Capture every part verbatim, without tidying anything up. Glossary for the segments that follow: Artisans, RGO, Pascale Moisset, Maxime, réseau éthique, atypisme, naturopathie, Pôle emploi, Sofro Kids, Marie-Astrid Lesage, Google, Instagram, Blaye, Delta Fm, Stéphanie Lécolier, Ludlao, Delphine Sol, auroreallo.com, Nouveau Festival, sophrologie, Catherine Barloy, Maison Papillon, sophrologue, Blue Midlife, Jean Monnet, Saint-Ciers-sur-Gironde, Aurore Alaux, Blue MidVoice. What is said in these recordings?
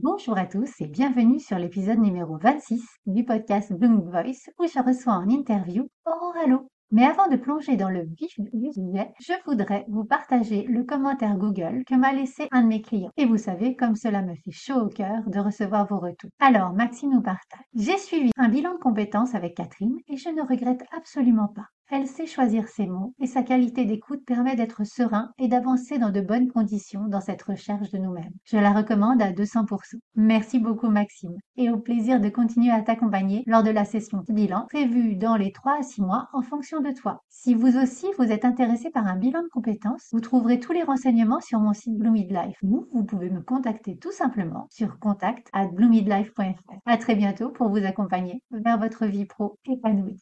Bonjour à tous et bienvenue sur l'épisode numéro vingt-six du podcast Blue MidVoice où je reçois en interview Aurore Alaux. Mais avant de plonger dans le vif du sujet, je voudrais vous partager le commentaire Google que m'a laissé un de mes clients. Et vous savez, comme cela me fait chaud au cœur de recevoir vos retours. Alors, Maxime nous partage. J'ai suivi un bilan de compétences avec Catherine et je ne regrette absolument pas. Elle sait choisir ses mots et sa qualité d'écoute permet d'être serein et d'avancer dans de bonnes conditions dans cette recherche de nous-mêmes. Je la recommande à deux cents pour cent. Merci beaucoup Maxime et au plaisir de continuer à t'accompagner lors de la session bilan prévue dans les trois à six mois en fonction de toi. Si vous aussi vous êtes intéressé par un bilan de compétences, vous trouverez tous les renseignements sur mon site Blue Midlife ou vous pouvez me contacter tout simplement sur contact arobase blue midlife point f r. À très bientôt pour vous accompagner vers votre vie pro épanouie.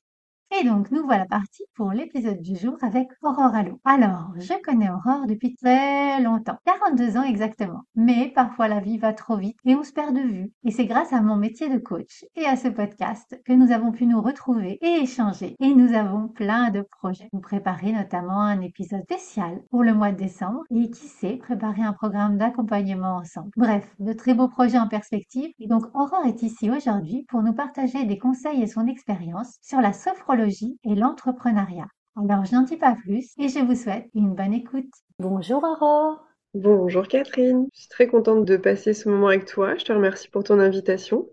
Et donc, nous voilà partis pour l'épisode du jour avec Aurore Alaux. Alors, je connais Aurore depuis très longtemps, quarante-deux ans exactement. Mais parfois la vie va trop vite et on se perd de vue. Et c'est grâce à mon métier de coach et à ce podcast que nous avons pu nous retrouver et échanger. Et nous avons plein de projets. Vous préparez notamment un épisode spécial pour le mois de décembre et qui sait, préparer un programme d'accompagnement ensemble. Bref, de très beaux projets en perspective. Et donc, Aurore est ici aujourd'hui pour nous partager des conseils et son expérience sur la sophrologie et l'entrepreneuriat. Alors, je n'en dis pas plus et je vous souhaite une bonne écoute. Bonjour Aurore. Bonjour Catherine. Je suis très contente de passer ce moment avec toi. Je te remercie pour ton invitation.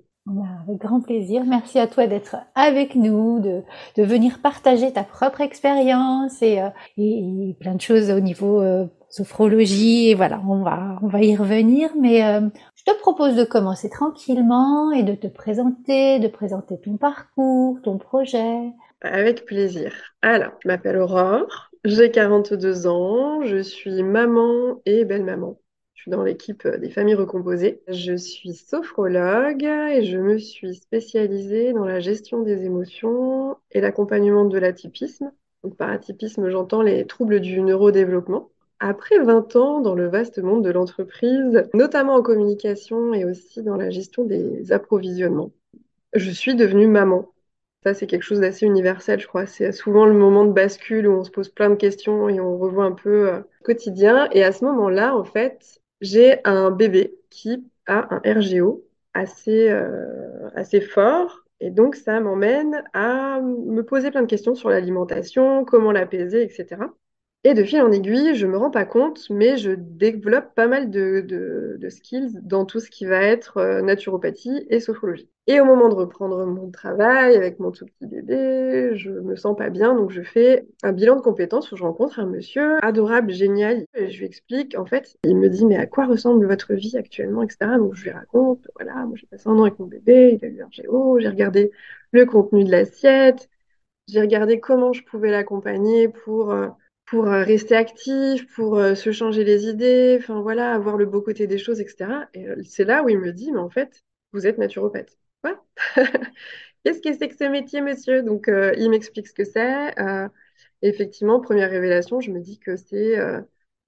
Avec grand plaisir. Merci à toi d'être avec nous, de, de venir partager ta propre expérience et, euh, et, et plein de choses au niveau euh, sophrologie. Et voilà, on va, on va y revenir, mais... Euh, Je te propose de commencer tranquillement et de te présenter, de présenter ton parcours, ton projet. Avec plaisir. Alors, je m'appelle Aurore, j'ai quarante-deux ans, je suis maman et belle-maman. Je suis dans l'équipe des familles recomposées. Je suis sophrologue et je me suis spécialisée dans la gestion des émotions et l'accompagnement de l'atypisme. Donc, par atypisme, j'entends les troubles du neuro-développement. Après vingt ans dans le vaste monde de l'entreprise, notamment en communication et aussi dans la gestion des approvisionnements, je suis devenue maman. Ça, c'est quelque chose d'assez universel, je crois. C'est souvent le moment de bascule où on se pose plein de questions et on revoit un peu euh, le quotidien. Et à ce moment-là, en fait, j'ai un bébé qui a un R G O assez, euh, assez fort. Et donc, ça m'emmène à me poser plein de questions sur l'alimentation, comment l'apaiser, et cetera. Et de fil en aiguille, je ne me rends pas compte, mais je développe pas mal de, de, de skills dans tout ce qui va être naturopathie et sophrologie. Et au moment de reprendre mon travail avec mon tout petit bébé, je me sens pas bien, donc je fais un bilan de compétences où je rencontre un monsieur adorable, génial, et je lui explique, en fait, il me dit « mais à quoi ressemble votre vie actuellement ?» et cetera. Donc je lui raconte « voilà, moi j'ai passé un an avec mon bébé, il a eu un G O, j'ai regardé le contenu de l'assiette, j'ai regardé comment je pouvais l'accompagner pour... Euh, pour rester actif, pour se changer les idées, enfin voilà, avoir le beau côté des choses, et cetera. Et c'est là où il me dit, mais en fait, vous êtes naturopathe. Quoi ? Qu'est-ce que c'est que ce métier, monsieur ? Donc, euh, il m'explique ce que c'est. Euh, effectivement, première révélation, je me dis que c'est, euh,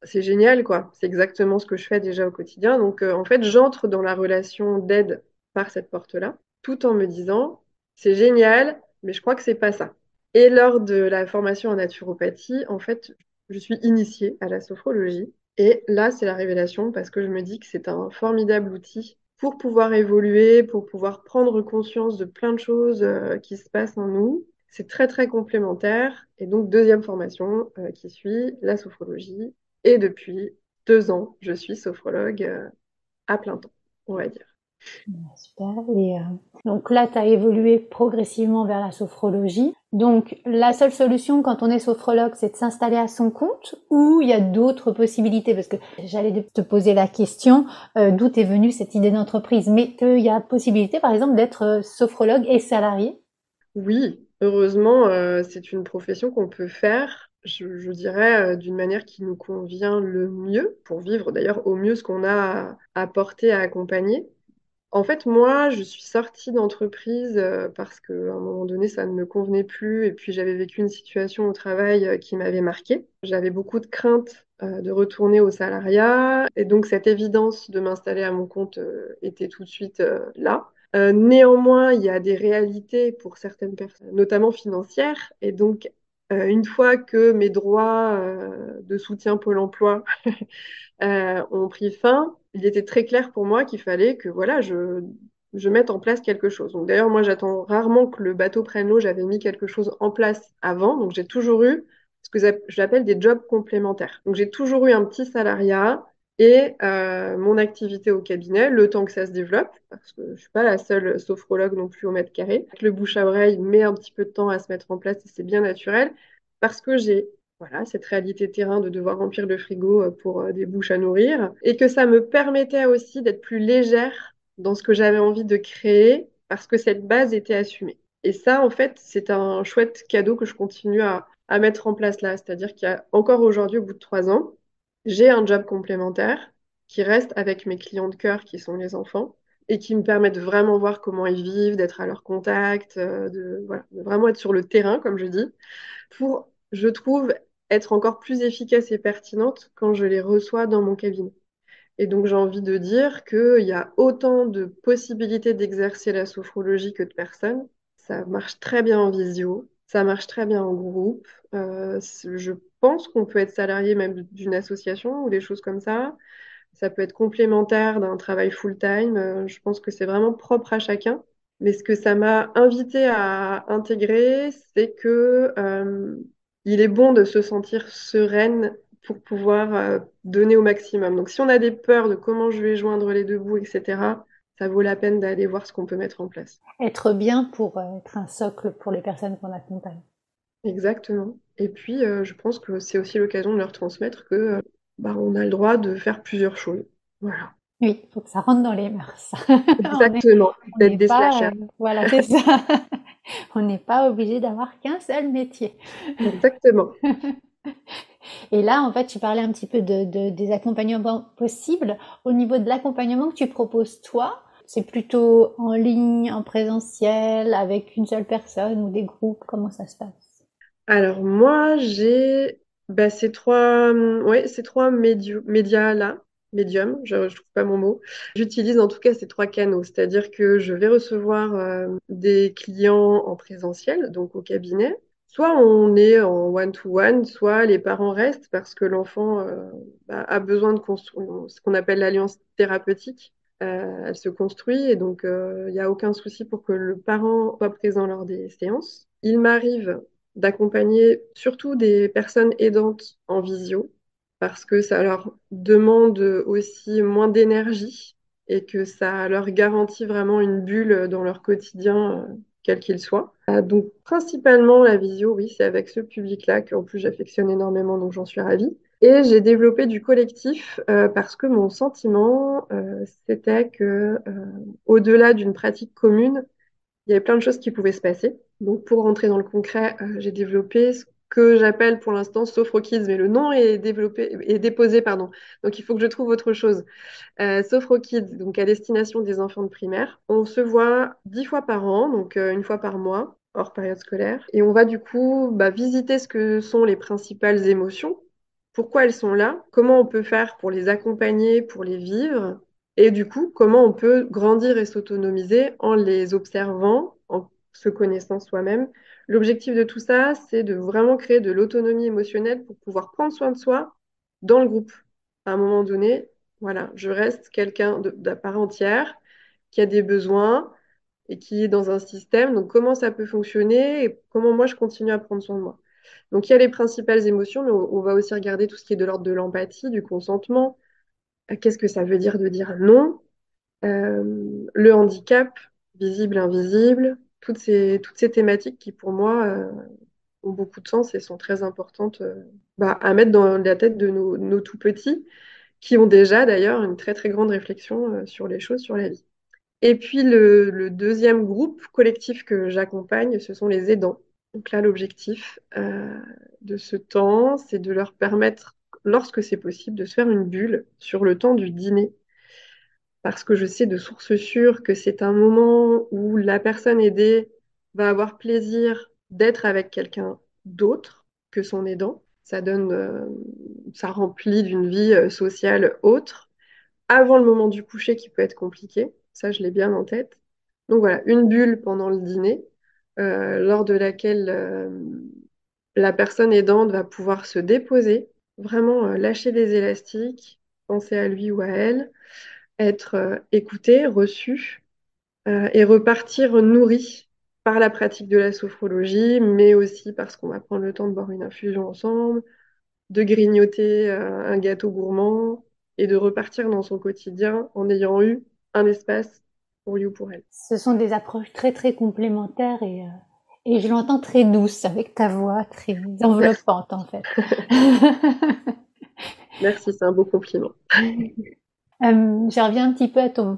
c'est génial, quoi. C'est exactement ce que je fais déjà au quotidien. Donc, euh, en fait, j'entre dans la relation d'aide par cette porte-là, tout en me disant, c'est génial, mais je crois que c'est pas ça. Et lors de la formation en naturopathie, en fait, je suis initiée à la sophrologie. Et là, c'est la révélation parce que je me dis que c'est un formidable outil pour pouvoir évoluer, pour pouvoir prendre conscience de plein de choses qui se passent en nous. C'est très, très complémentaire. Et donc, deuxième formation euh, qui suit, la sophrologie. Et depuis deux ans, je suis sophrologue euh, à plein temps, on va dire. Super. Et euh, donc là, tu as évolué progressivement vers la sophrologie. Donc, la seule solution quand on est sophrologue, c'est de s'installer à son compte ou il y a d'autres possibilités? Parce que j'allais te poser la question euh, d'où est venue cette idée d'entreprise, mais qu'il y a possibilité, par exemple, d'être sophrologue et salarié? Oui, heureusement, euh, c'est une profession qu'on peut faire, je, je dirais, euh, d'une manière qui nous convient le mieux pour vivre, d'ailleurs, au mieux ce qu'on a à apporter, à accompagner. En fait, moi, je suis sortie d'entreprise parce qu'à un moment donné, ça ne me convenait plus. Et puis, j'avais vécu une situation au travail qui m'avait marquée. J'avais beaucoup de crainte de retourner au salariat. Et donc, cette évidence de m'installer à mon compte était tout de suite là. Euh, néanmoins, il y a des réalités pour certaines personnes, notamment financières. Et donc, euh, une fois que mes droits euh, de soutien Pôle emploi euh, ont pris fin, il était très clair pour moi qu'il fallait que voilà, je, je mette en place quelque chose. Donc, d'ailleurs, moi, j'attends rarement que le bateau prenne l'eau. J'avais mis quelque chose en place avant. Donc, j'ai toujours eu ce que j'appelle des jobs complémentaires. Donc, j'ai toujours eu un petit salariat. Et euh, mon activité au cabinet, le temps que ça se développe, parce que je ne suis pas la seule sophrologue non plus au mètre carré. Le bouche à oreille met un petit peu de temps à se mettre en place et c'est bien naturel, parce que j'ai voilà, cette réalité terrain de devoir remplir le frigo pour des bouches à nourrir, et que ça me permettait aussi d'être plus légère dans ce que j'avais envie de créer, parce que cette base était assumée. Et ça, en fait, c'est un chouette cadeau que je continue à, à mettre en place là, c'est-à-dire qu'il y a encore aujourd'hui, au bout de trois ans, j'ai un job complémentaire qui reste avec mes clients de cœur qui sont les enfants et qui me permettent de vraiment voir comment ils vivent, d'être à leur contact, de, voilà, de vraiment être sur le terrain, comme je dis, pour, je trouve, être encore plus efficace et pertinente quand je les reçois dans mon cabinet. Et donc, j'ai envie de dire qu'il y a autant de possibilités d'exercer la sophrologie que de personnes. Ça marche très bien en visio, ça marche très bien en groupe. Euh, je pense qu'on peut être salarié même d'une association ou des choses comme ça. Ça peut être complémentaire d'un travail full-time. Je pense que c'est vraiment propre à chacun. Mais ce que ça m'a invité à intégrer, c'est que euh, il est bon de se sentir sereine pour pouvoir euh, donner au maximum. Donc si on a des peurs de comment je vais joindre les deux bouts, et cetera, ça vaut la peine d'aller voir ce qu'on peut mettre en place. Être bien pour euh, être un socle pour les personnes qu'on accompagne. Exactement. Et puis, euh, je pense que c'est aussi l'occasion de leur transmettre que euh, bah, on a le droit de faire plusieurs choses. Voilà. Oui, il faut que ça rentre dans les mœurs. Exactement. D'être des slashers. Euh, voilà, c'est ça. On n'est pas obligé d'avoir qu'un seul métier. Exactement. Et là, en fait, tu parlais un petit peu de, de, des accompagnements possibles. Au niveau de l'accompagnement que tu proposes, toi, c'est plutôt en ligne, en présentiel, avec une seule personne ou des groupes? Comment ça se passe? Alors moi, j'ai bah, ces trois, ouais, ces trois médias média, là, médium, je ne trouve pas mon mot. J'utilise en tout cas ces trois canaux, c'est-à-dire que je vais recevoir euh, des clients en présentiel, donc au cabinet. Soit on est en one-to-one, soit les parents restent parce que l'enfant euh, bah, a besoin de construire ce qu'on appelle l'alliance thérapeutique. Euh, elle se construit et donc il euh, n'y a aucun souci pour que le parent soit présent lors des séances. Il m'arrive d'accompagner surtout des personnes aidantes en visio, parce que ça leur demande aussi moins d'énergie et que ça leur garantit vraiment une bulle dans leur quotidien, quel qu'il soit. Donc principalement la visio, oui, c'est avec ce public-là qu'en plus j'affectionne énormément, donc j'en suis ravie. Et j'ai développé du collectif euh, parce que mon sentiment, euh, c'était que euh, au-delà d'une pratique commune, il y avait plein de choses qui pouvaient se passer. Donc, pour rentrer dans le concret, euh, j'ai développé ce que j'appelle pour l'instant Sofro Kids, mais le nom est développé, est déposé, pardon. Donc, il faut que je trouve autre chose. Euh, Sofro Kids, donc à destination des enfants de primaire. On se voit dix fois par an, donc euh, une fois par mois, hors période scolaire. Et on va du coup bah, visiter ce que sont les principales émotions, pourquoi elles sont là, comment on peut faire pour les accompagner, pour les vivre, et du coup, comment on peut grandir et s'autonomiser en les observant, en se connaissant soi-même. L'objectif de tout ça, c'est de vraiment créer de l'autonomie émotionnelle pour pouvoir prendre soin de soi dans le groupe. À un moment donné, voilà, je reste quelqu'un de, de part entière qui a des besoins et qui est dans un système. Donc, comment ça peut fonctionner et comment moi, je continue à prendre soin de moi. Donc, il y a les principales émotions, mais on, on va aussi regarder tout ce qui est de l'ordre de l'empathie, du consentement. Qu'est-ce que ça veut dire de dire non? euh, Le handicap, visible, invisible. Toutes ces, toutes ces thématiques qui, pour moi, euh, ont beaucoup de sens et sont très importantes euh, bah, à mettre dans la tête de nos, nos tout-petits, qui ont déjà, d'ailleurs, une très, très grande réflexion euh, sur les choses, sur la vie. Et puis, le, le deuxième groupe collectif que j'accompagne, ce sont les aidants. Donc là, l'objectif euh, de ce temps, c'est de leur permettre, lorsque c'est possible, de se faire une bulle sur le temps du dîner. parce que je sais de source sûre que c'est un moment où la personne aidée va avoir plaisir d'être avec quelqu'un d'autre que son aidant. Ça donne, euh, ça remplit d'une vie sociale autre, avant le moment du coucher qui peut être compliqué. Ça, je l'ai bien en tête. Donc voilà, une bulle pendant le dîner, euh, lors de laquelle euh, la personne aidante va pouvoir se déposer, vraiment euh, lâcher des élastiques, penser à lui ou à elle, être euh, écoutée, reçue euh, et repartir nourrie par la pratique de la sophrologie, mais aussi parce qu'on va prendre le temps de boire une infusion ensemble, de grignoter euh, un gâteau gourmand et de repartir dans son quotidien en ayant eu un espace pour lui ou pour elle. Ce sont des approches très très complémentaires et, euh, et je l'entends très douce avec ta voix très enveloppante en fait. Merci, c'est un beau compliment. euh, je reviens un petit peu à, ton,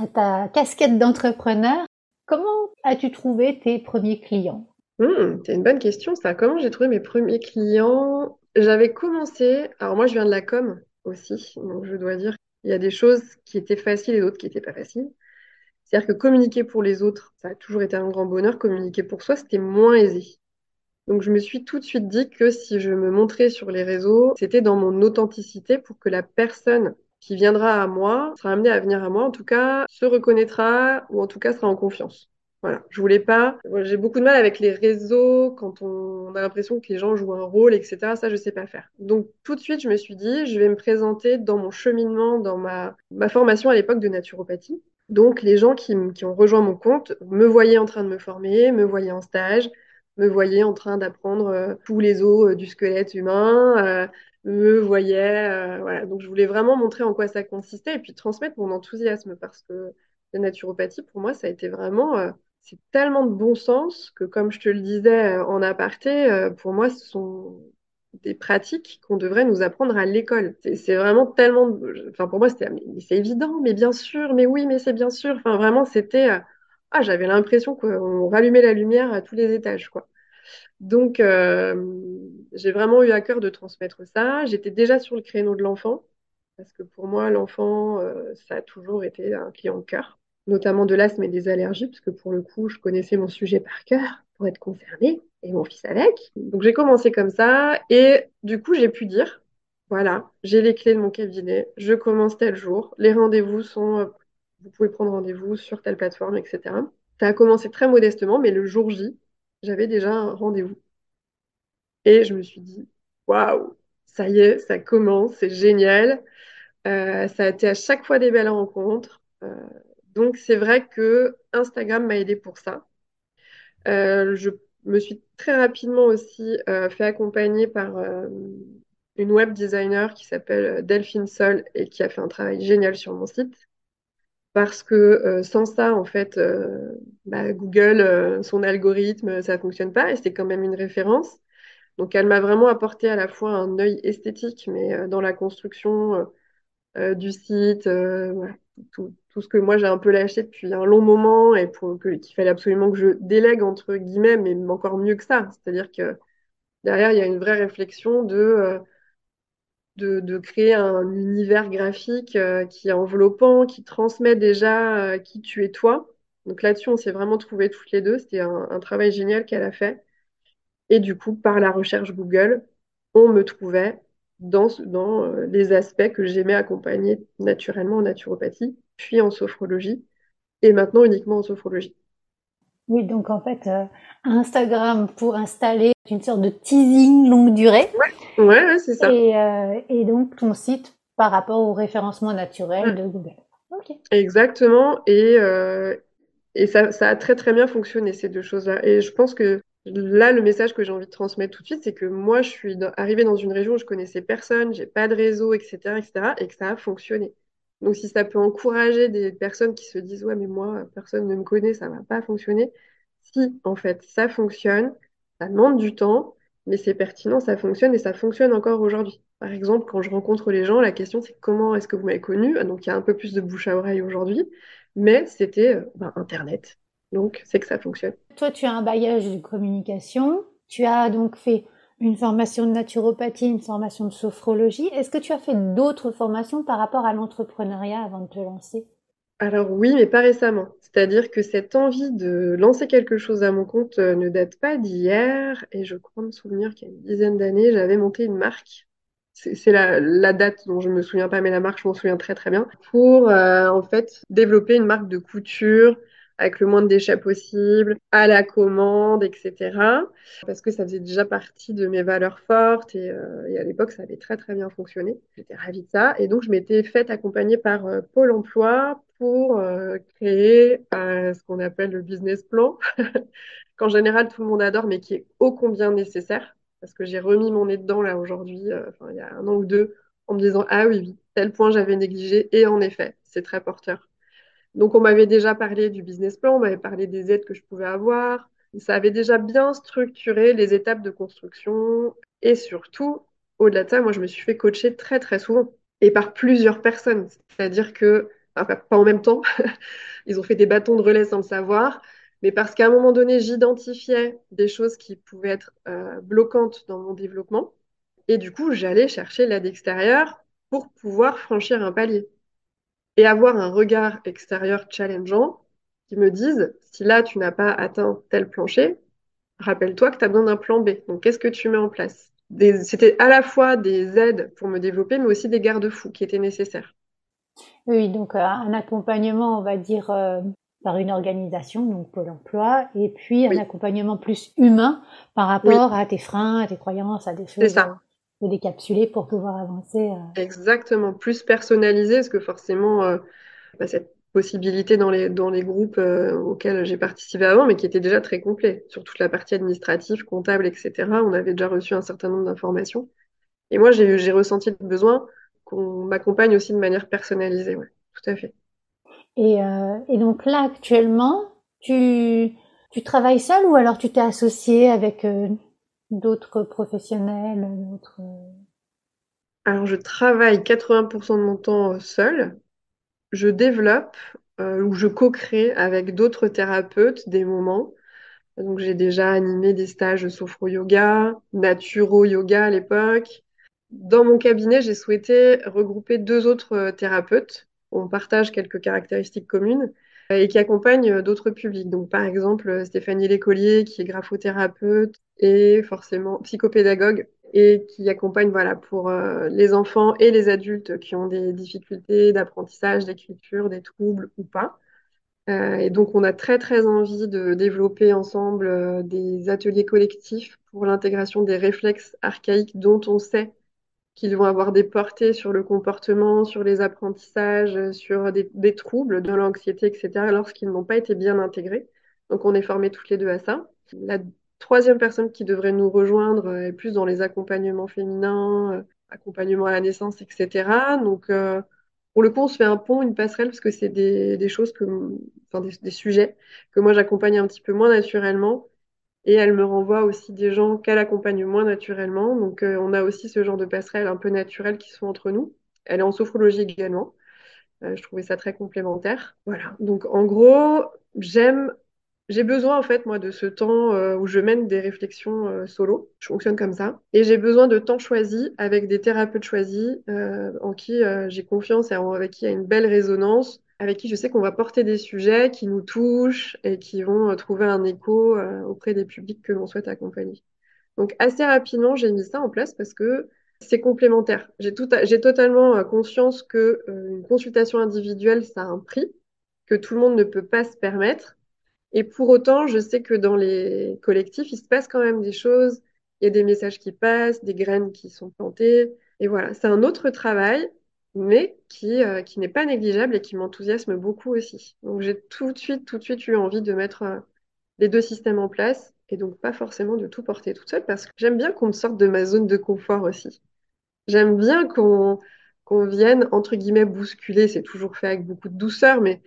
à ta casquette d'entrepreneur. Comment as-tu trouvé tes premiers clients ? Mmh, c'est une bonne question ça. Comment j'ai trouvé mes premiers clients ? J'avais commencé, alors moi je viens de la com aussi, donc je dois dire qu'il y a des choses qui étaient faciles et d'autres qui n'étaient pas faciles. C'est-à-dire que communiquer pour les autres, ça a toujours été un grand bonheur. Communiquer pour soi, c'était moins aisé. Donc, je me suis tout de suite dit que si je me montrais sur les réseaux, c'était dans mon authenticité pour que la personne qui viendra à moi, sera amenée à venir à moi, en tout cas, se reconnaîtra ou en tout cas sera en confiance. Voilà, je voulais pas... J'ai beaucoup de mal avec les réseaux quand on a l'impression que les gens jouent un rôle, et cetera. Ça, je sais pas faire. Donc, tout de suite, je me suis dit, je vais me présenter dans mon cheminement, dans ma, ma formation à l'époque de naturopathie. Donc, les gens qui, qui ont rejoint mon compte me voyaient en train de me former, me voyaient en stage, me voyaient en train d'apprendre euh, tous les os euh, du squelette humain, euh, me voyaient... Euh, voilà. Donc, je voulais vraiment montrer en quoi ça consistait et puis transmettre mon enthousiasme parce que la naturopathie, pour moi, ça a été vraiment... Euh, c'est tellement de bon sens que, comme je te le disais euh, en aparté, euh, pour moi, ce sont des pratiques qu'on devrait nous apprendre à l'école. C'est, c'est vraiment tellement... Enfin, pour moi, c'était... Mais c'est évident, mais bien sûr, mais oui, mais c'est bien sûr. Enfin, vraiment, c'était... Euh, Ah, j'avais l'impression qu'on rallumait la lumière à tous les étages, quoi. Donc, euh, j'ai vraiment eu à cœur de transmettre ça. J'étais déjà sur le créneau de l'enfant, parce que pour moi, l'enfant, euh, ça a toujours été un client de cœur, notamment de l'asthme et des allergies, parce que pour le coup, je connaissais mon sujet par cœur pour être concernée, et mon fils avec. Donc, j'ai commencé comme ça, et du coup, j'ai pu dire, voilà, j'ai les clés de mon cabinet, je commence tel jour, les rendez-vous sont... Euh, vous pouvez prendre rendez-vous sur telle plateforme, et cetera. Ça a commencé très modestement, mais le jour J, j'avais déjà un rendez-vous. Et je me suis dit, waouh, ça y est, ça commence, c'est génial. Euh, ça a été à chaque fois des belles rencontres. Euh, donc, c'est vrai que Instagram m'a aidée pour ça. Euh, je me suis très rapidement aussi euh, fait accompagner par euh, une web designer qui s'appelle Delphine Sol et qui a fait un travail génial sur mon site. Parce que euh, sans ça, en fait, euh, bah, Google, euh, son algorithme, ça ne fonctionne pas et c'est quand même une référence. Donc, elle m'a vraiment apporté à la fois un œil esthétique, mais euh, dans la construction euh, euh, du site, euh, voilà, tout, tout ce que moi, j'ai un peu lâché depuis un long moment et pour, que, qu'il fallait absolument que je délègue, entre guillemets, mais encore mieux que ça. C'est-à-dire que derrière, il y a une vraie réflexion de... Euh, De, de créer un univers graphique euh, qui est enveloppant, qui transmet déjà euh, qui tu es toi. Donc là-dessus, on s'est vraiment trouvés toutes les deux. C'était un, un travail génial qu'elle a fait. Et du coup, par la recherche Google, on me trouvait dans, dans euh, les aspects que j'aimais accompagner naturellement en naturopathie, puis en sophrologie, et maintenant uniquement en sophrologie. Oui, donc en fait, euh, Instagram pour installer une sorte de teasing longue durée. Ouais, ouais, ouais c'est ça. Et, euh, et donc ton site par rapport au référencement naturel ouais. de Google. Ok. Exactement. Et euh, et ça, ça a très très bien fonctionné ces deux choses-là. Et je pense que là, le message que j'ai envie de transmettre tout de suite, c'est que moi, je suis dans, arrivée dans une région où je connaissais personne, j'ai pas de réseau, et cetera, et cetera, et que ça a fonctionné. Donc, si ça peut encourager des personnes qui se disent « Ouais, mais moi, personne ne me connaît, ça ne va pas fonctionner », si, en fait, ça fonctionne, ça demande du temps, mais c'est pertinent, ça fonctionne et ça fonctionne encore aujourd'hui. Par exemple, quand je rencontre les gens, la question, c'est « Comment est-ce que vous m'avez connu ?» Donc, il y a un peu plus de bouche à oreille aujourd'hui, mais c'était ben, Internet. Donc, c'est que ça fonctionne. Toi, tu as un bagage de communication. Tu as donc fait une formation de naturopathie, une formation de sophrologie. Est-ce que tu as fait d'autres formations par rapport à l'entrepreneuriat avant de te lancer ? Alors oui, mais pas récemment. C'est-à-dire que cette envie de lancer quelque chose à mon compte ne date pas d'hier. Et je crois me souvenir qu'il y a une dizaine d'années, j'avais monté une marque. C'est, c'est la, la date dont je ne me souviens pas, mais la marque, je m'en souviens très très bien. Pour euh, en fait développer une marque de couture avec le moins de déchets possible, à la commande, et cetera. Parce que ça faisait déjà partie de mes valeurs fortes. Et, euh, et à l'époque, ça avait très très bien fonctionné. J'étais ravie de ça. Et donc, je m'étais faite accompagner par euh, Pôle emploi pour euh, créer euh, ce qu'on appelle le business plan, qu'en général tout le monde adore, mais qui est ô combien nécessaire, parce que j'ai remis mon nez dedans là aujourd'hui, euh, il y a un an ou deux, en me disant « Ah oui, tel point j'avais négligé », et en effet, c'est très porteur. Donc on m'avait déjà parlé du business plan, on m'avait parlé des aides que je pouvais avoir, ça avait déjà bien structuré les étapes de construction, et surtout, au-delà de ça, moi je me suis fait coacher très très souvent, et par plusieurs personnes, c'est-à-dire que Enfin, pas en même temps, ils ont fait des bâtons de relais sans le savoir, mais parce qu'à un moment donné, j'identifiais des choses qui pouvaient être euh, bloquantes dans mon développement, et du coup, j'allais chercher l'aide extérieure pour pouvoir franchir un palier et avoir un regard extérieur challengeant qui me dise, si là, tu n'as pas atteint tel plancher, rappelle-toi que tu as besoin d'un plan B, donc qu'est-ce que tu mets en place ? Des... C'était à la fois des aides pour me développer, mais aussi des garde-fous qui étaient nécessaires. Oui, donc euh, un accompagnement, on va dire, euh, par une organisation, donc Pôle emploi, et puis un oui. accompagnement plus humain par rapport oui. à tes freins, à tes croyances, à des choses de décapsuler pour pouvoir avancer. Euh... Exactement, plus personnalisé, parce que forcément, euh, bah, cette possibilité dans les, dans les groupes euh, auxquels j'ai participé avant, mais qui était déjà très complet, sur toute la partie administrative, comptable, et cetera. On avait déjà reçu un certain nombre d'informations. Et moi, j'ai, j'ai ressenti le besoin qu'on m'accompagne aussi de manière personnalisée, oui, tout à fait. Et, euh, et donc là, actuellement, tu, tu travailles seule ou alors tu t'es associée avec euh, d'autres professionnels d'autres... Alors, je travaille quatre-vingts pour cent de mon temps seule. Je développe euh, ou je co-crée avec d'autres thérapeutes des moments. Donc, j'ai déjà animé des stages de sophro-yoga, naturo-yoga à l'époque. Dans mon cabinet, j'ai souhaité regrouper deux autres thérapeutes. On partage quelques caractéristiques communes et qui accompagnent d'autres publics. Donc, par exemple, Stéphanie Lécolier, qui est graphothérapeute et forcément psychopédagogue et qui accompagne voilà, pour euh, les enfants et les adultes qui ont des difficultés d'apprentissage, d'écriture, des troubles ou pas. Euh, et donc, on a très, très envie de développer ensemble euh, des ateliers collectifs pour l'intégration des réflexes archaïques dont on sait qu'ils vont avoir des portées sur le comportement, sur les apprentissages, sur des, des troubles, de l'anxiété, et cetera, lorsqu'ils n'ont pas été bien intégrés. Donc, on est formés toutes les deux à ça. La troisième personne qui devrait nous rejoindre est plus dans les accompagnements féminins, accompagnement à la naissance, et cetera. Donc, euh, pour le coup, on se fait un pont, une passerelle, parce que c'est des, des choses que, enfin, des, des sujets que moi, j'accompagne un petit peu moins naturellement. Et elle me renvoie aussi des gens qu'elle accompagne moins naturellement. Donc, euh, on a aussi ce genre de passerelles un peu naturelles qui sont entre nous. Elle est en sophrologie également. Euh, je trouvais ça très complémentaire. Voilà. Donc, en gros, j'aime, j'ai besoin, en fait, moi, de ce temps euh, où je mène des réflexions euh, solo. Je fonctionne comme ça. Et j'ai besoin de temps choisi avec des thérapeutes choisis euh, en qui euh, j'ai confiance et avec qui il y a une belle résonance, avec qui je sais qu'on va porter des sujets qui nous touchent et qui vont trouver un écho euh, auprès des publics que l'on souhaite accompagner. Donc assez rapidement, j'ai mis ça en place parce que c'est complémentaire. J'ai, tout à, j'ai totalement conscience que euh, une consultation individuelle, ça a un prix, que tout le monde ne peut pas se permettre. Et pour autant, je sais que dans les collectifs, il se passe quand même des choses, il y a des messages qui passent, des graines qui sont plantées. Et voilà, c'est un autre travail, mais qui, euh, qui n'est pas négligeable et qui m'enthousiasme beaucoup aussi. Donc j'ai tout de suite, tout de suite eu envie de mettre euh, les deux systèmes en place et donc pas forcément de tout porter toute seule parce que j'aime bien qu'on me sorte de ma zone de confort aussi. J'aime bien qu'on, qu'on vienne, entre guillemets, bousculer, c'est toujours fait avec beaucoup de douceur, mais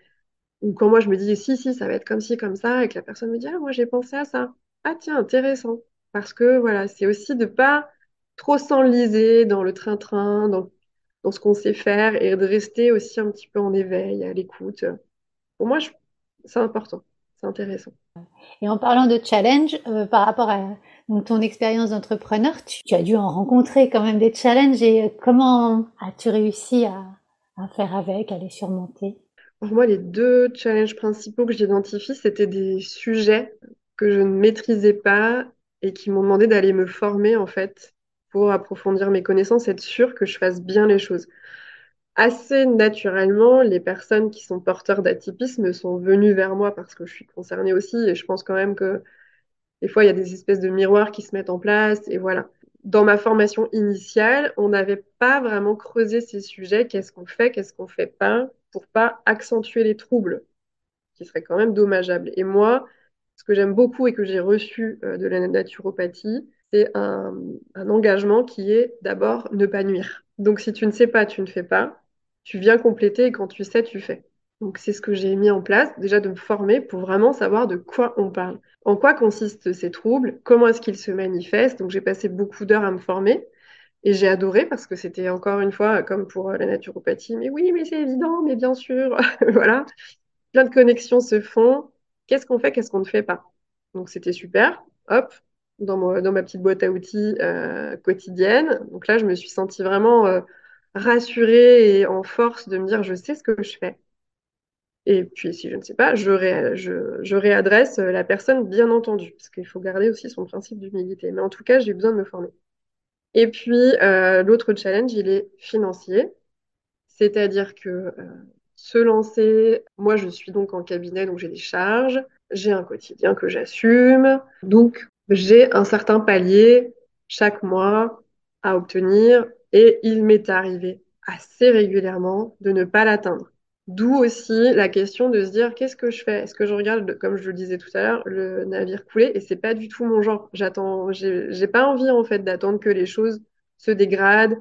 ou quand moi je me dis si, si, ça va être comme ci, comme ça, et que la personne me dit « Ah, moi j'ai pensé à ça. Ah tiens, intéressant. » Parce que voilà, c'est aussi de pas trop s'enliser dans le train-train, dans le dans ce qu'on sait faire et de rester aussi un petit peu en éveil, à l'écoute. Pour moi, je... c'est important. c'est intéressant. Et en parlant de challenge, euh, par rapport à donc, ton expérience d'entrepreneur, tu, tu as dû en rencontrer quand même des challenges, et comment as-tu réussi à, à faire avec, à les surmonter? Pour moi, les deux challenges principaux que j'identifie, c'était des sujets que je ne maîtrisais pas et qui m'ont demandé d'aller me former en fait pour approfondir mes connaissances, être sûre que je fasse bien les choses. Assez naturellement, les personnes qui sont porteurs d'atypisme sont venues vers moi parce que je suis concernée aussi, et je pense quand même que des fois, il y a des espèces de miroirs qui se mettent en place, et voilà. Dans ma formation initiale, on n'avait pas vraiment creusé ces sujets, qu'est-ce qu'on fait, qu'est-ce qu'on fait pas, pour pas accentuer les troubles, qui seraient quand même dommageables. Et moi, ce que j'aime beaucoup et que j'ai reçu de la naturopathie, c'est un, un engagement qui est d'abord ne pas nuire. Donc si tu ne sais pas, tu ne fais pas. Tu viens compléter, et quand tu sais, tu fais. Donc c'est ce que j'ai mis en place, déjà de me former pour vraiment savoir de quoi on parle. En quoi consistent ces troubles? Comment est-ce qu'ils se manifestent? Donc j'ai passé beaucoup d'heures à me former et j'ai adoré parce que c'était encore une fois comme pour la naturopathie. Mais oui, mais c'est évident, mais bien sûr. Voilà, plein de connexions se font. Qu'est-ce qu'on fait, qu'est-ce qu'on ne fait pas? Donc c'était super, hop, dans, mon, dans ma petite boîte à outils euh, quotidienne. Donc là, je me suis sentie vraiment... Euh, rassurée et en force de me dire je sais ce que je fais, et puis si je ne sais pas, je, ré, je, je réadresse la personne, bien entendu, parce qu'il faut garder aussi son principe d'humilité, mais en tout cas j'ai besoin de me former. Et puis euh, l'autre challenge, il est financier, c'est-à-dire que euh, se lancer, moi je suis donc en cabinet, donc j'ai des charges, j'ai un quotidien que j'assume, donc j'ai un certain palier chaque mois à obtenir. Et il m'est arrivé assez régulièrement de ne pas l'atteindre. D'où aussi la question de se dire, qu'est-ce que je fais? Est-ce que je regarde, comme je le disais tout à l'heure, le navire couler? Et c'est pas du tout mon genre. J'attends, j'ai, j'ai pas envie en fait d'attendre que les choses se dégradent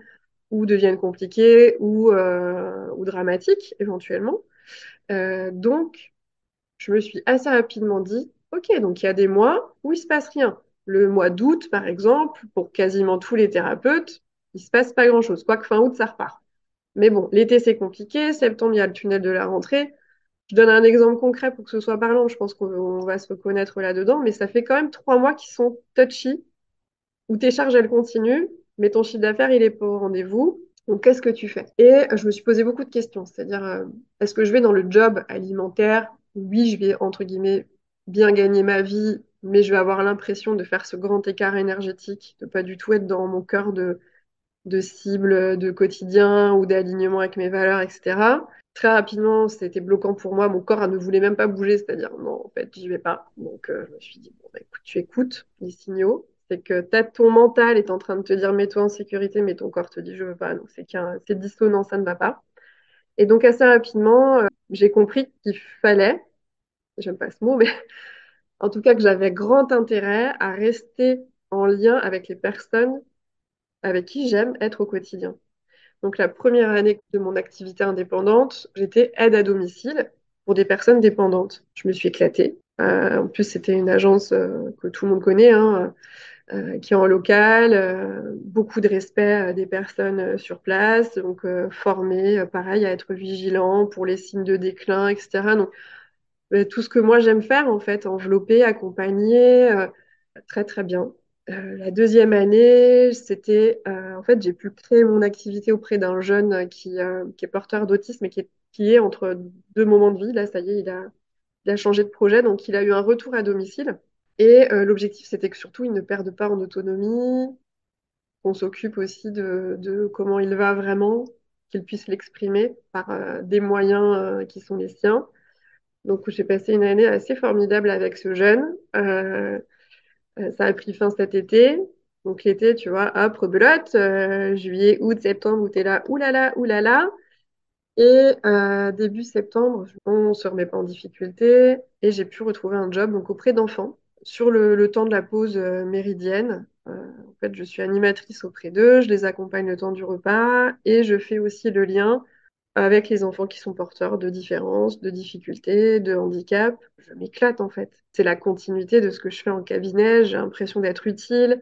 ou deviennent compliquées ou, euh, ou dramatiques éventuellement. Euh, donc, je me suis assez rapidement dit, ok, donc il y a des mois où il se passe rien. Le mois d'août, par exemple, pour quasiment tous les thérapeutes, il se passe pas grand-chose, quoique fin août, ça repart. Mais bon, l'été, c'est compliqué. Septembre, il y a le tunnel de la rentrée. Je donne un exemple concret pour que ce soit parlant. Je pense qu'on va se reconnaître là-dedans. Mais ça fait quand même trois mois qui sont touchy, où tes charges, elles continuent, mais ton chiffre d'affaires, il est pas au rendez-vous. Donc, qu'est-ce que tu fais? Et je me suis posé beaucoup de questions. C'est-à-dire, euh, est-ce que je vais dans le job alimentaire? Oui, je vais, entre guillemets, bien gagner ma vie, mais je vais avoir l'impression de faire ce grand écart énergétique, de pas du tout être dans mon cœur de... de cibles de quotidien ou d'alignement avec mes valeurs, et cetera. Très rapidement, c'était bloquant pour moi. Mon corps ne voulait même pas bouger, c'est-à-dire non, en fait, j'y vais pas. Donc, euh, je me suis dit, bon, bah, écoute, tu écoutes les signaux. C'est que t'as, ton mental est en train de te dire, mets-toi en sécurité, mais ton corps te dit, je veux pas. Donc, c'est, qu'un, c'est dissonant, ça ne va pas. Et donc, assez rapidement, euh, j'ai compris qu'il fallait, j'aime pas ce mot, mais en tout cas que j'avais grand intérêt à rester en lien avec les personnes avec qui j'aime être au quotidien. Donc la première année de mon activité indépendante, j'étais aide à domicile pour des personnes dépendantes. Je me suis éclatée. Euh, en plus, c'était une agence euh, que tout le monde connaît, hein, euh, qui est en local, euh, beaucoup de respect euh, des personnes euh, sur place, donc euh, formée, euh, pareil, à être vigilant pour les signes de déclin, et cetera. Donc euh, tout ce que moi j'aime faire, en fait, envelopper, accompagner, euh, très très bien. Euh, la deuxième année, c'était, euh, en fait, j'ai pu créer mon activité auprès d'un jeune qui, euh, qui est porteur d'autisme et qui est, qui est entre deux moments de vie. Là, ça y est, il a, il a changé de projet, donc il a eu un retour à domicile. Et euh, l'objectif, c'était que surtout, il ne perde pas en autonomie, qu'on s'occupe aussi de, de comment il va vraiment, qu'il puisse l'exprimer par euh, des moyens euh, qui sont les siens. Donc, j'ai passé une année assez formidable avec ce jeune. Euh, Ça a pris fin cet été. Donc l'été, tu vois, hop, rebelote. Euh, juillet, août, septembre, où t'es là, oulala, oulala. Et euh, début septembre, on se remet pas en difficulté. Et j'ai pu retrouver un job donc auprès d'enfants sur le, le temps de la pause euh, méridienne. Euh, en fait, je suis animatrice auprès d'eux. Je les accompagne le temps du repas. Et je fais aussi le lien avec les enfants qui sont porteurs de différences, de difficultés, de handicaps. Je m'éclate en fait. C'est la continuité de ce que je fais en cabinet. J'ai l'impression d'être utile.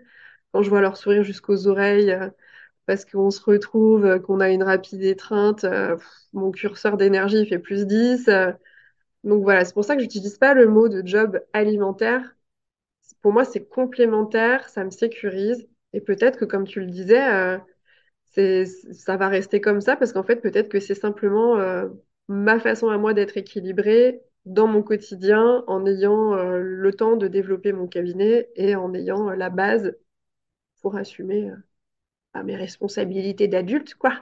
Quand je vois leur sourire jusqu'aux oreilles, parce qu'on se retrouve, qu'on a une rapide étreinte, mon curseur d'énergie fait plus dix. Donc voilà, c'est pour ça que j'utilise pas le mot de job alimentaire. Pour moi, c'est complémentaire, ça me sécurise. Et peut-être que, comme tu le disais, euh, c'est, ça va rester comme ça parce qu'en fait, peut-être que c'est simplement euh, ma façon à moi d'être équilibrée dans mon quotidien en ayant euh, le temps de développer mon cabinet et en ayant euh, la base pour assumer euh, bah, mes responsabilités d'adulte, quoi.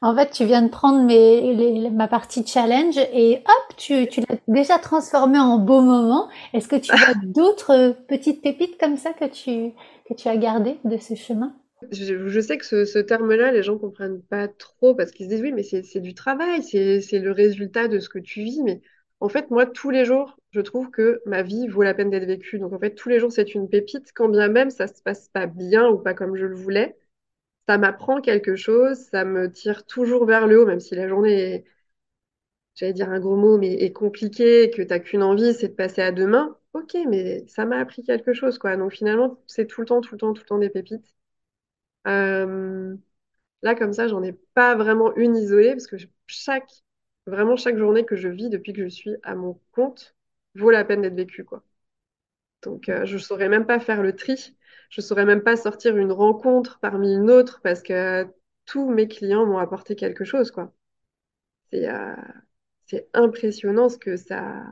En fait, tu viens de prendre mes, les, ma partie challenge et hop, tu, tu l'as déjà transformée en beau moment. Est-ce que tu as d'autres petites pépites comme ça que tu, que tu as gardées de ce chemin ? je, je sais que ce, ce terme-là, les gens ne comprennent pas trop parce qu'ils se disent « oui, mais c'est, c'est du travail, c'est, c'est le résultat de ce que tu vis ». Mais en fait, moi, tous les jours, je trouve que ma vie vaut la peine d'être vécue. Donc en fait, tous les jours, c'est une pépite, quand bien même ça ne se passe pas bien ou pas comme je le voulais. Ça m'apprend quelque chose, ça me tire toujours vers le haut, même si la journée est, j'allais dire un gros mot, mais est compliquée, que t'as qu'une envie, c'est de passer à demain. Ok, mais ça m'a appris quelque chose, quoi. Donc finalement, c'est tout le temps, tout le temps, tout le temps des pépites. Euh, là, comme ça, j'en ai pas vraiment une isolée, parce que chaque, vraiment chaque journée que je vis depuis que je suis à mon compte vaut la peine d'être vécue, quoi. Donc euh, je saurais même pas faire le tri. Je ne saurais même pas sortir une rencontre parmi une autre parce que tous mes clients m'ont apporté quelque chose, quoi. C'est, euh, c'est impressionnant ce que ça...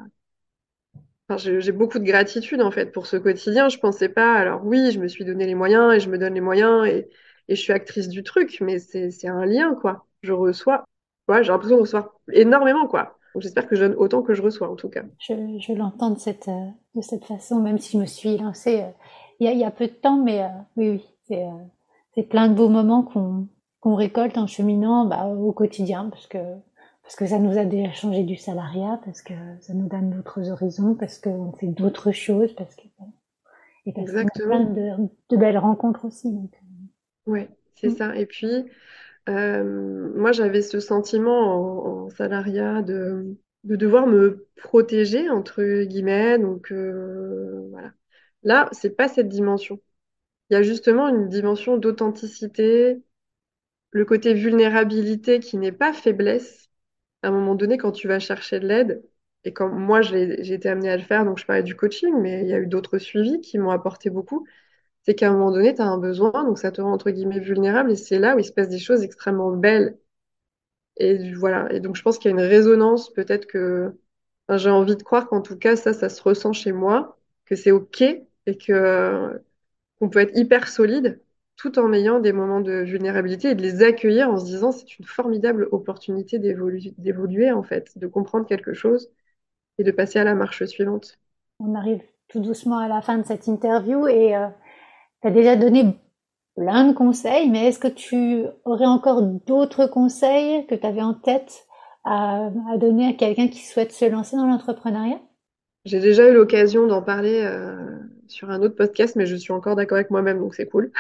Enfin, j'ai, j'ai beaucoup de gratitude, en fait, pour ce quotidien. Je ne pensais pas... Alors oui, je me suis donné les moyens et je me donne les moyens et, et je suis actrice du truc, mais c'est, c'est un lien, quoi. Je reçois... Ouais, j'ai l'impression de recevoir énormément, quoi. Donc, j'espère que je donne autant que je reçois, en tout cas. Je, je l'entends de cette, de cette façon, même si je me suis lancée... Euh... Il y, a, il y a peu de temps, mais euh, oui, oui, c'est, euh, c'est plein de beaux moments qu'on, qu'on récolte en cheminant bah, au quotidien, parce que, parce que ça nous a déjà changé du salariat, parce que ça nous donne d'autres horizons, parce qu'on fait d'autres choses, parce que et parce Exactement. qu'on a plein de, de belles rencontres aussi. Donc. Oui, c'est oui. ça. Et puis, euh, moi, j'avais ce sentiment en, en salariat de, de devoir me protéger, entre guillemets, donc euh, voilà. Là, c'est pas cette dimension. Il y a justement une dimension d'authenticité, le côté vulnérabilité qui n'est pas faiblesse. À un moment donné, quand tu vas chercher de l'aide, et quand moi, j'ai, j'ai été amenée à le faire, donc je parlais du coaching, mais il y a eu d'autres suivis qui m'ont apporté beaucoup, c'est qu'à un moment donné, tu as un besoin, donc ça te rend entre guillemets vulnérable, et c'est là où il se passe des choses extrêmement belles. Et voilà. Et donc, je pense qu'il y a une résonance, peut-être que... Enfin, j'ai envie de croire qu'en tout cas, ça, ça se ressent chez moi, que c'est OK, et que, qu'on peut être hyper solide tout en ayant des moments de vulnérabilité et de les accueillir en se disant c'est une formidable opportunité d'évoluer, d'évoluer en fait, de comprendre quelque chose et de passer à la marche suivante. On arrive tout doucement à la fin de cette interview et euh, tu as déjà donné plein de conseils, mais est-ce que tu aurais encore d'autres conseils que tu avais en tête à, à donner à quelqu'un qui souhaite se lancer dans l'entrepreneuriat ? J'ai déjà eu l'occasion d'en parler euh, sur un autre podcast, mais je suis encore d'accord avec moi-même, donc c'est cool.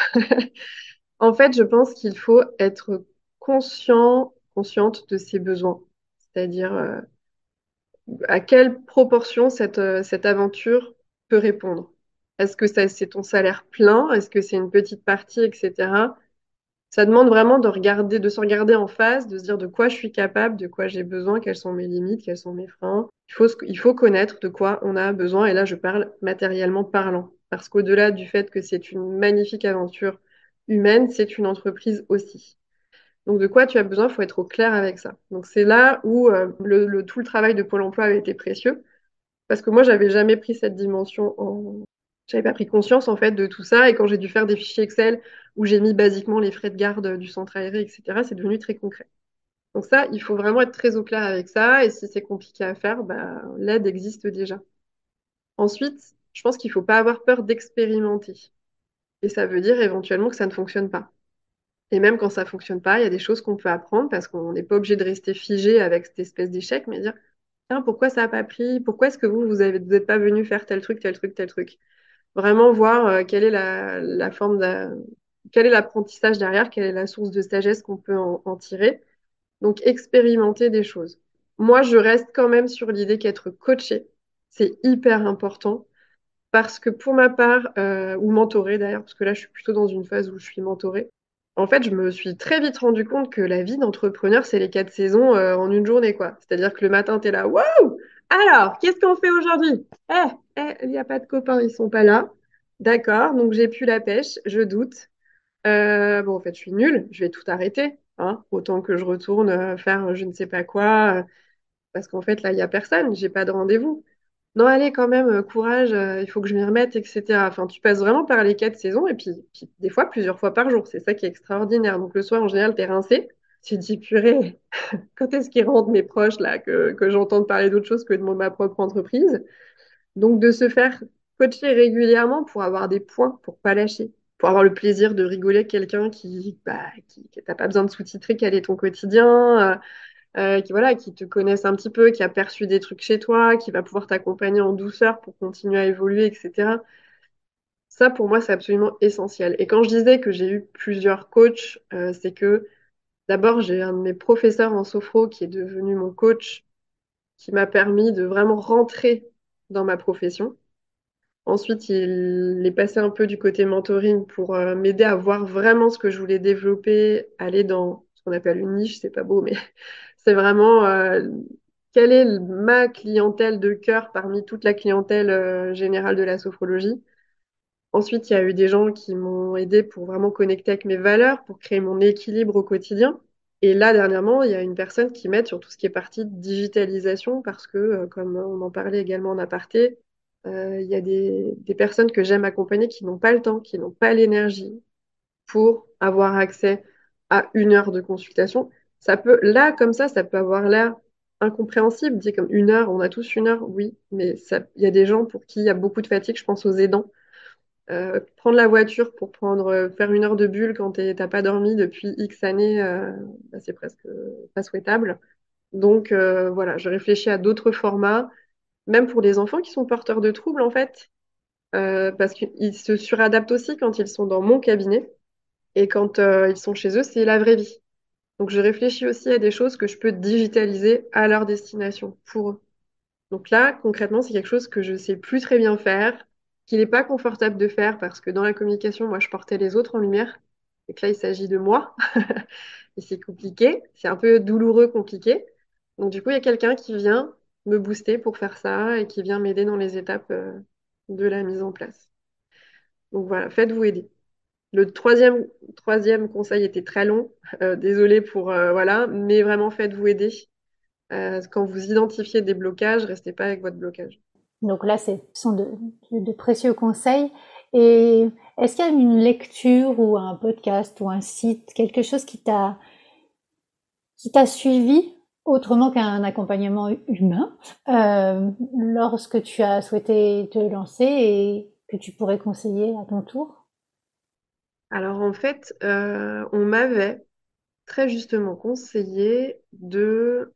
En fait, je pense qu'il faut être conscient, consciente de ses besoins. C'est-à-dire euh, à quelle proportion cette, euh, cette aventure peut répondre. Est-ce que ça, c'est ton salaire plein ? Est-ce que c'est une petite partie, et cetera. Ça demande vraiment de regarder, de se regarder en face, de se dire de quoi je suis capable, de quoi j'ai besoin, quelles sont mes limites, quels sont mes freins. Il faut, il faut connaître de quoi on a besoin, et là je parle matériellement parlant, parce qu'au-delà du fait que c'est une magnifique aventure humaine, c'est une entreprise aussi. Donc de quoi tu as besoin, il faut être au clair avec ça. Donc c'est là où euh, le, le, tout le travail de Pôle emploi avait été précieux, parce que moi j'avais jamais pris cette dimension, en... j'avais pas pris conscience en fait de tout ça, et quand j'ai dû faire des fichiers Excel où j'ai mis basiquement les frais de garde du centre aéré, et cetera, c'est devenu très concret. Donc ça, il faut vraiment être très au clair avec ça. Et si c'est compliqué à faire, bah, l'aide existe déjà. Ensuite, je pense qu'il ne faut pas avoir peur d'expérimenter. Et ça veut dire éventuellement que ça ne fonctionne pas. Et même quand ça ne fonctionne pas, il y a des choses qu'on peut apprendre parce qu'on n'est pas obligé de rester figé avec cette espèce d'échec, mais dire « pourquoi ça n'a pas pris ? Pourquoi est-ce que vous, vous n'êtes pas venu faire tel truc, tel truc, tel truc ?» Vraiment voir euh, quelle est la, la forme, de, quel est l'apprentissage derrière, quelle est la source de sagesse qu'on peut en, en tirer. Donc, expérimenter des choses. Moi, je reste quand même sur l'idée qu'être coaché, c'est hyper important parce que pour ma part, euh, ou mentorée d'ailleurs, parce que là, je suis plutôt dans une phase où je suis mentorée, en fait, je me suis très vite rendu compte que la vie d'entrepreneur, c'est les quatre saisons euh, en une journée, quoi. C'est-à-dire que le matin, tu es là, waouh! Alors, qu'est-ce qu'on fait aujourd'hui? Eh, eh, il n'y a pas de copains, ils ne sont pas là. D'accord, donc j'ai plus la pêche, je doute. Euh, bon, en fait, je suis nulle, je vais tout arrêter. Hein, autant que je retourne faire je ne sais pas quoi. Parce qu'en fait, là, il n'y a personne, j'ai pas de rendez-vous. Non, allez, quand même, courage, euh, il faut que je m'y remette, et cetera. Enfin, tu passes vraiment par les quatre saisons et puis, puis des fois, plusieurs fois par jour. C'est ça qui est extraordinaire. Donc, le soir, en général, t'es rincé. Tu te dis, purée, quand est-ce qu'ils rentrent mes proches, là, que, que j'entende parler d'autre chose que de ma propre entreprise. Donc, de se faire coacher régulièrement pour avoir des points, pour pas lâcher, pour avoir le plaisir de rigoler avec quelqu'un qui, bah, qui, qui t'as pas besoin de sous-titrer, quel est ton quotidien euh, Euh, qui, voilà, qui te connaissent un petit peu, qui a perçu des trucs chez toi, qui va pouvoir t'accompagner en douceur pour continuer à évoluer, et cetera. Ça, pour moi, c'est absolument essentiel. Et quand je disais que j'ai eu plusieurs coachs, euh, c'est que d'abord, j'ai un de mes professeurs en sophro qui est devenu mon coach, qui m'a permis de vraiment rentrer dans ma profession. Ensuite, il est passé un peu du côté mentoring pour euh, m'aider à voir vraiment ce que je voulais développer, aller dans ce qu'on appelle une niche, c'est pas beau, mais... C'est vraiment euh, quelle est ma clientèle de cœur parmi toute la clientèle euh, générale de la sophrologie. Ensuite, il y a eu des gens qui m'ont aidé pour vraiment connecter avec mes valeurs, pour créer mon équilibre au quotidien. Et là, dernièrement, il y a une personne qui m'aide sur tout ce qui est partie de digitalisation parce que, euh, comme on en parlait également en aparté, euh, il y a des, des personnes que j'aime accompagner qui n'ont pas le temps, qui n'ont pas l'énergie pour avoir accès à une heure de consultation. Ça peut, là, comme ça, ça peut avoir l'air incompréhensible, dit comme une heure, on a tous une heure, oui, mais il y a des gens pour qui il y a beaucoup de fatigue, je pense aux aidants. Euh, prendre la voiture pour prendre, faire une heure de bulle quand t'es, t'as pas dormi depuis X années, euh, bah c'est presque pas souhaitable. Donc euh, voilà, je réfléchis à d'autres formats, même pour les enfants qui sont porteurs de troubles en fait, euh, parce qu'ils se suradaptent aussi quand ils sont dans mon cabinet, et quand euh, ils sont chez eux, c'est la vraie vie. Donc, je réfléchis aussi à des choses que je peux digitaliser à leur destination, pour eux. Donc là, concrètement, c'est quelque chose que je ne sais plus très bien faire, qu'il n'est pas confortable de faire, parce que dans la communication, moi, je portais les autres en lumière, et que là, il s'agit de moi. Et c'est compliqué, c'est un peu douloureux, compliqué. Donc du coup, il y a quelqu'un qui vient me booster pour faire ça, et qui vient m'aider dans les étapes de la mise en place. Donc voilà, faites-vous aider. Le troisième, troisième conseil était très long, euh, désolée pour... Euh, voilà, mais vraiment, faites-vous aider. Euh, quand vous identifiez des blocages, restez pas avec votre blocage. Donc là, ce sont de, de précieux conseils. Et est-ce qu'il y a une lecture ou un podcast ou un site, quelque chose qui t'a, qui t'a suivi, autrement qu'un accompagnement humain, euh, lorsque tu as souhaité te lancer et que tu pourrais conseiller à ton tour ? Alors en fait, euh, on m'avait très justement conseillé de,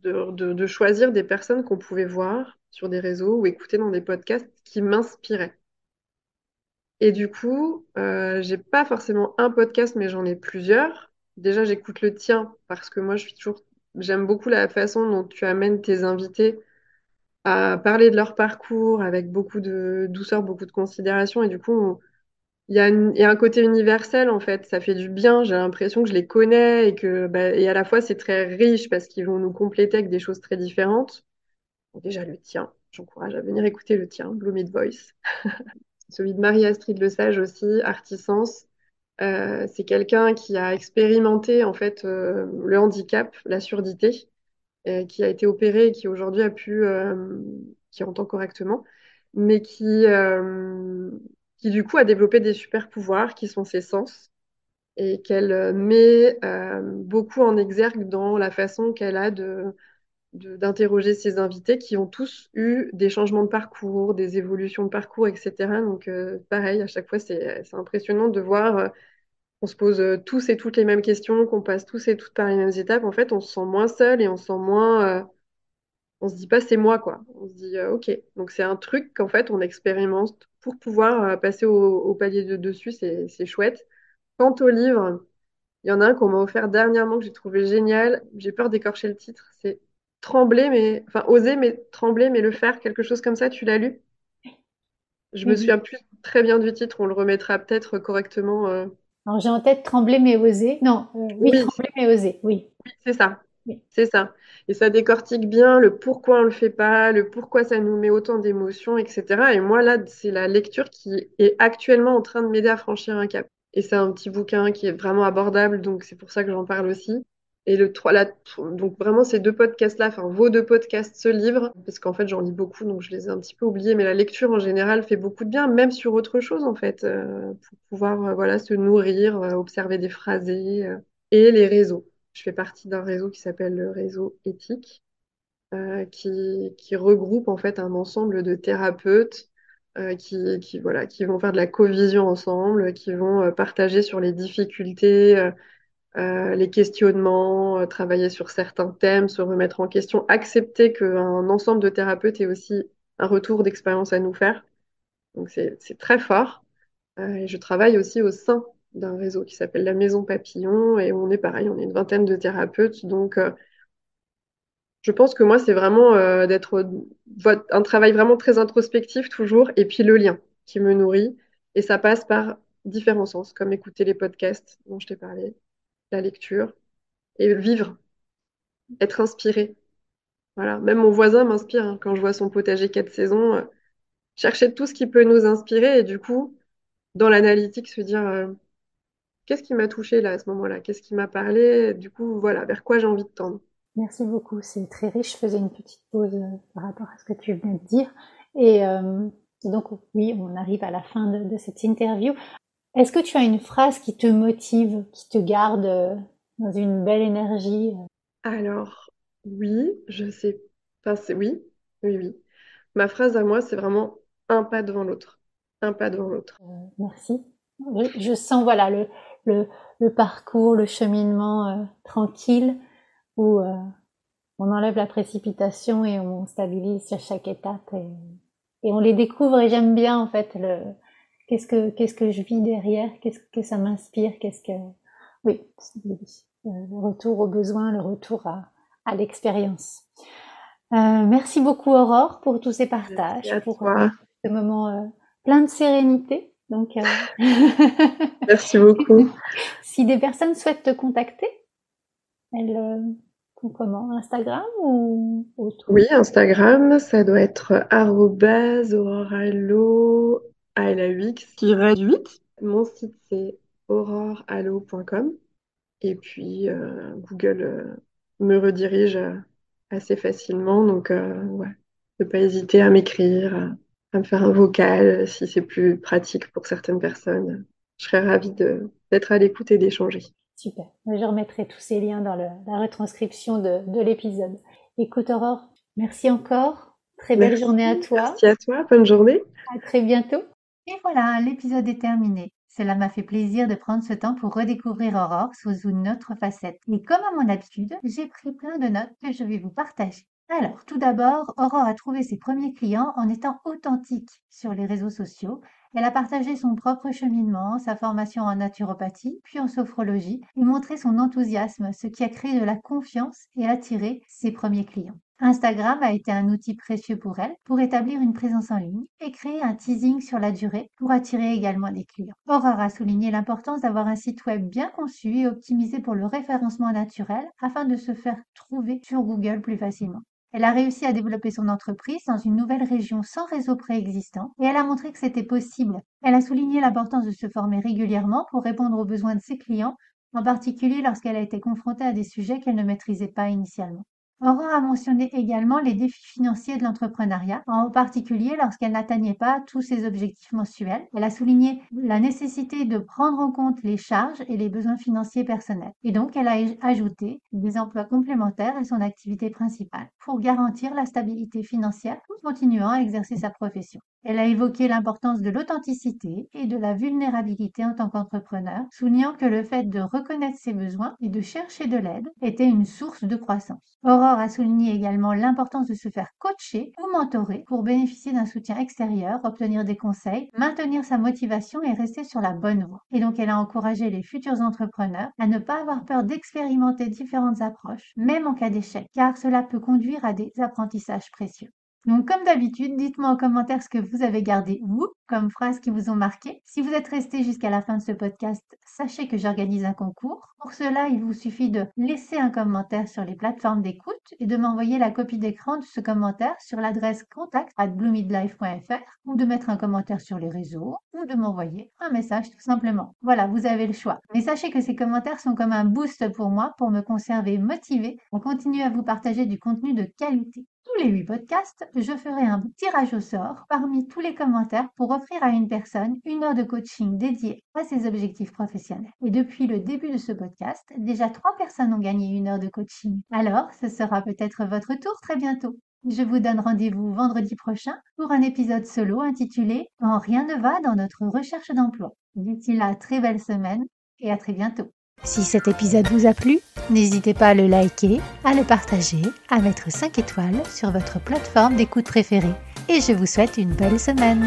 de, de, de choisir des personnes qu'on pouvait voir sur des réseaux ou écouter dans des podcasts qui m'inspiraient. Et du coup, euh, j'ai pas forcément un podcast, mais j'en ai plusieurs. Déjà, j'écoute le tien parce que moi, je suis toujours, j'aime beaucoup la façon dont tu amènes tes invités à parler de leur parcours avec beaucoup de douceur, beaucoup de considération, et du coup, on, Il y, a une, il y a un côté universel, en fait, ça fait du bien, j'ai l'impression que je les connais et que bah, et à la fois c'est très riche parce qu'ils vont nous compléter avec des choses très différentes. Bon, déjà le tien, j'encourage à venir écouter le tien, Blue MidVoice. Celui de Marie-Astrid Lesage aussi, Artisans. Euh, c'est quelqu'un qui a expérimenté en fait euh, le handicap, la surdité, euh, qui a été opéré et qui aujourd'hui a pu, euh, qui entend correctement, mais qui... Euh, qui du coup a développé des super pouvoirs qui sont ses sens et qu'elle met euh, beaucoup en exergue dans la façon qu'elle a de, de, d'interroger ses invités qui ont tous eu des changements de parcours, des évolutions de parcours, et cetera. Donc euh, pareil, à chaque fois, c'est, c'est impressionnant de voir euh, qu'on se pose tous et toutes les mêmes questions, qu'on passe tous et toutes par les mêmes étapes. En fait, on se sent moins seul et on se sent moins... Euh, on se dit pas c'est moi quoi, on se dit euh, ok, donc c'est un truc qu'en fait on expérimente pour pouvoir euh, passer au, au palier de dessus, c'est, c'est chouette. Quant au livre, il y en a un qu'on m'a offert dernièrement que j'ai trouvé génial, j'ai peur d'écorcher le titre, c'est trembler mais, enfin oser mais trembler mais le faire, quelque chose comme ça, tu l'as lu? Je me souviens plus très bien du titre, on le remettra peut-être correctement euh, Alors, j'ai en tête trembler mais oser. Non, euh, oui, oui, trembler mais oser, oui. C'est ça, oui. c'est ça. Et ça décortique bien le pourquoi on ne le fait pas, le pourquoi ça nous met autant d'émotions, et cetera. Et moi, là, c'est la lecture qui est actuellement en train de m'aider à franchir un cap. Et c'est un petit bouquin qui est vraiment abordable, donc c'est pour ça que j'en parle aussi. Et le la, donc vraiment ces deux podcasts-là, enfin vos deux podcasts, ce livre, parce qu'en fait j'en lis beaucoup, donc je les ai un petit peu oubliés, mais la lecture en général fait beaucoup de bien, même sur autre chose en fait, euh, pour pouvoir euh, voilà, se nourrir, euh, observer des phrasés, euh, et les réseaux. Je fais partie d'un réseau qui s'appelle le réseau éthique, euh, qui, qui regroupe en fait un ensemble de thérapeutes euh, qui, qui, voilà, qui vont faire de la co-vision ensemble, qui vont euh, partager sur les difficultés, euh, Euh, les questionnements, euh, travailler sur certains thèmes, se remettre en question, accepter qu'un ensemble de thérapeutes ait aussi un retour d'expérience à nous faire. Donc c'est, c'est très fort. Euh, et je travaille aussi au sein d'un réseau qui s'appelle la Maison Papillon, et on est pareil, on est une vingtaine de thérapeutes. Donc euh, je pense que moi, c'est vraiment euh, d'être un travail vraiment très introspectif toujours, et puis le lien qui me nourrit. Et ça passe par différents sens, comme écouter les podcasts dont je t'ai parlé, la lecture, et vivre, être inspiré. Voilà. Même mon voisin m'inspire, hein, quand je vois son potager quatre saisons, euh, chercher tout ce qui peut nous inspirer, et du coup, dans l'analytique, se dire euh, qu'est-ce qui m'a touché là à ce moment-là, qu'est-ce qui m'a parlé, du coup, voilà, vers quoi j'ai envie de tendre. Merci beaucoup, c'est très riche. Je faisais une petite pause euh, par rapport à ce que tu venais de dire, et euh, donc oui, on arrive à la fin de, de cette interview. Est-ce que tu as une phrase qui te motive, qui te garde dans une belle énergie ? Alors, oui, je sais pas, c'est oui, oui, oui. Ma phrase à moi, c'est vraiment un pas devant l'autre, un pas devant l'autre. Euh, merci. Je, je sens, voilà, le, le, le parcours, le cheminement euh, tranquille où euh, on enlève la précipitation et on stabilise sur chaque étape et, et on les découvre, et j'aime bien, en fait, le... Qu'est-ce que, qu'est-ce que je vis derrière? Qu'est-ce que ça m'inspire? Qu'est-ce que... Oui, le retour aux besoins, le retour à, à l'expérience. Euh, merci beaucoup, Aurore, pour tous ces partages, pour toi. ce moment euh, plein de sérénité. Donc, euh... merci beaucoup. Si des personnes souhaitent te contacter, elles euh, font comment? Instagram ou autre? Oui, Instagram, ça doit être arrobase auroreallo... A L A U X huit. Mon site, c'est aurore allo point com, et puis euh, Google euh, me redirige euh, assez facilement, donc euh, ouais, ne pas hésiter à m'écrire, à me faire un vocal si c'est plus pratique pour certaines personnes. Je serais ravie de, d'être à l'écoute et d'échanger. Super, je remettrai tous ces liens dans le, la retranscription de, de l'épisode. Écoute, Aurore, merci encore, très belle merci, journée à toi. Merci à toi, bonne journée. À très bientôt. Et voilà, l'épisode est terminé. Cela m'a fait plaisir de prendre ce temps pour redécouvrir Aurore sous une autre facette. Et comme à mon habitude, j'ai pris plein de notes que je vais vous partager. Alors, tout d'abord, Aurore a trouvé ses premiers clients en étant authentique sur les réseaux sociaux. Elle a partagé son propre cheminement, sa formation en naturopathie, puis en sophrologie, et montré son enthousiasme, ce qui a créé de la confiance et attiré ses premiers clients. Instagram a été un outil précieux pour elle pour établir une présence en ligne et créer un teasing sur la durée pour attirer également des clients. Aurore a souligné l'importance d'avoir un site web bien conçu et optimisé pour le référencement naturel afin de se faire trouver sur Google plus facilement. Elle a réussi à développer son entreprise dans une nouvelle région sans réseau préexistant et elle a montré que c'était possible. Elle a souligné l'importance de se former régulièrement pour répondre aux besoins de ses clients, en particulier lorsqu'elle a été confrontée à des sujets qu'elle ne maîtrisait pas initialement. Aurore a mentionné également les défis financiers de l'entrepreneuriat, en particulier lorsqu'elle n'atteignait pas tous ses objectifs mensuels. Elle a souligné la nécessité de prendre en compte les charges et les besoins financiers personnels. Et donc, elle a ajouté des emplois complémentaires à son activité principale pour garantir la stabilité financière tout en continuant à exercer sa profession. Elle a évoqué l'importance de l'authenticité et de la vulnérabilité en tant qu'entrepreneur, soulignant que le fait de reconnaître ses besoins et de chercher de l'aide était une source de croissance. Aurore a souligné également l'importance de se faire coacher ou mentorer pour bénéficier d'un soutien extérieur, obtenir des conseils, maintenir sa motivation et rester sur la bonne voie. Et donc elle a encouragé les futurs entrepreneurs à ne pas avoir peur d'expérimenter différentes approches, même en cas d'échec, car cela peut conduire à des apprentissages précieux. Donc, comme d'habitude, dites-moi en commentaire ce que vous avez gardé, vous, comme phrases qui vous ont marqué. Si vous êtes resté jusqu'à la fin de ce podcast, sachez que j'organise un concours. Pour cela, il vous suffit de laisser un commentaire sur les plateformes d'écoute et de m'envoyer la copie d'écran de ce commentaire sur l'adresse contact arobase blue midlife point f r ou de mettre un commentaire sur les réseaux ou de m'envoyer un message tout simplement. Voilà, vous avez le choix. Mais sachez que ces commentaires sont comme un boost pour moi pour me conserver motivée. On continue à vous partager du contenu de qualité. Tous les huit podcasts, je ferai un tirage au sort parmi tous les commentaires pour offrir à une personne une heure de coaching dédiée à ses objectifs professionnels. Et depuis le début de ce podcast, déjà trois personnes ont gagné une heure de coaching. Alors, ce sera peut-être votre tour très bientôt. Je vous donne rendez-vous vendredi prochain pour un épisode solo intitulé « En rien ne va dans notre recherche d'emploi ». D'ici là, très belle semaine et à très bientôt. Si cet épisode vous a plu, n'hésitez pas à le liker, à le partager, à mettre cinq étoiles sur votre plateforme d'écoute préférée. Et je vous souhaite une belle semaine.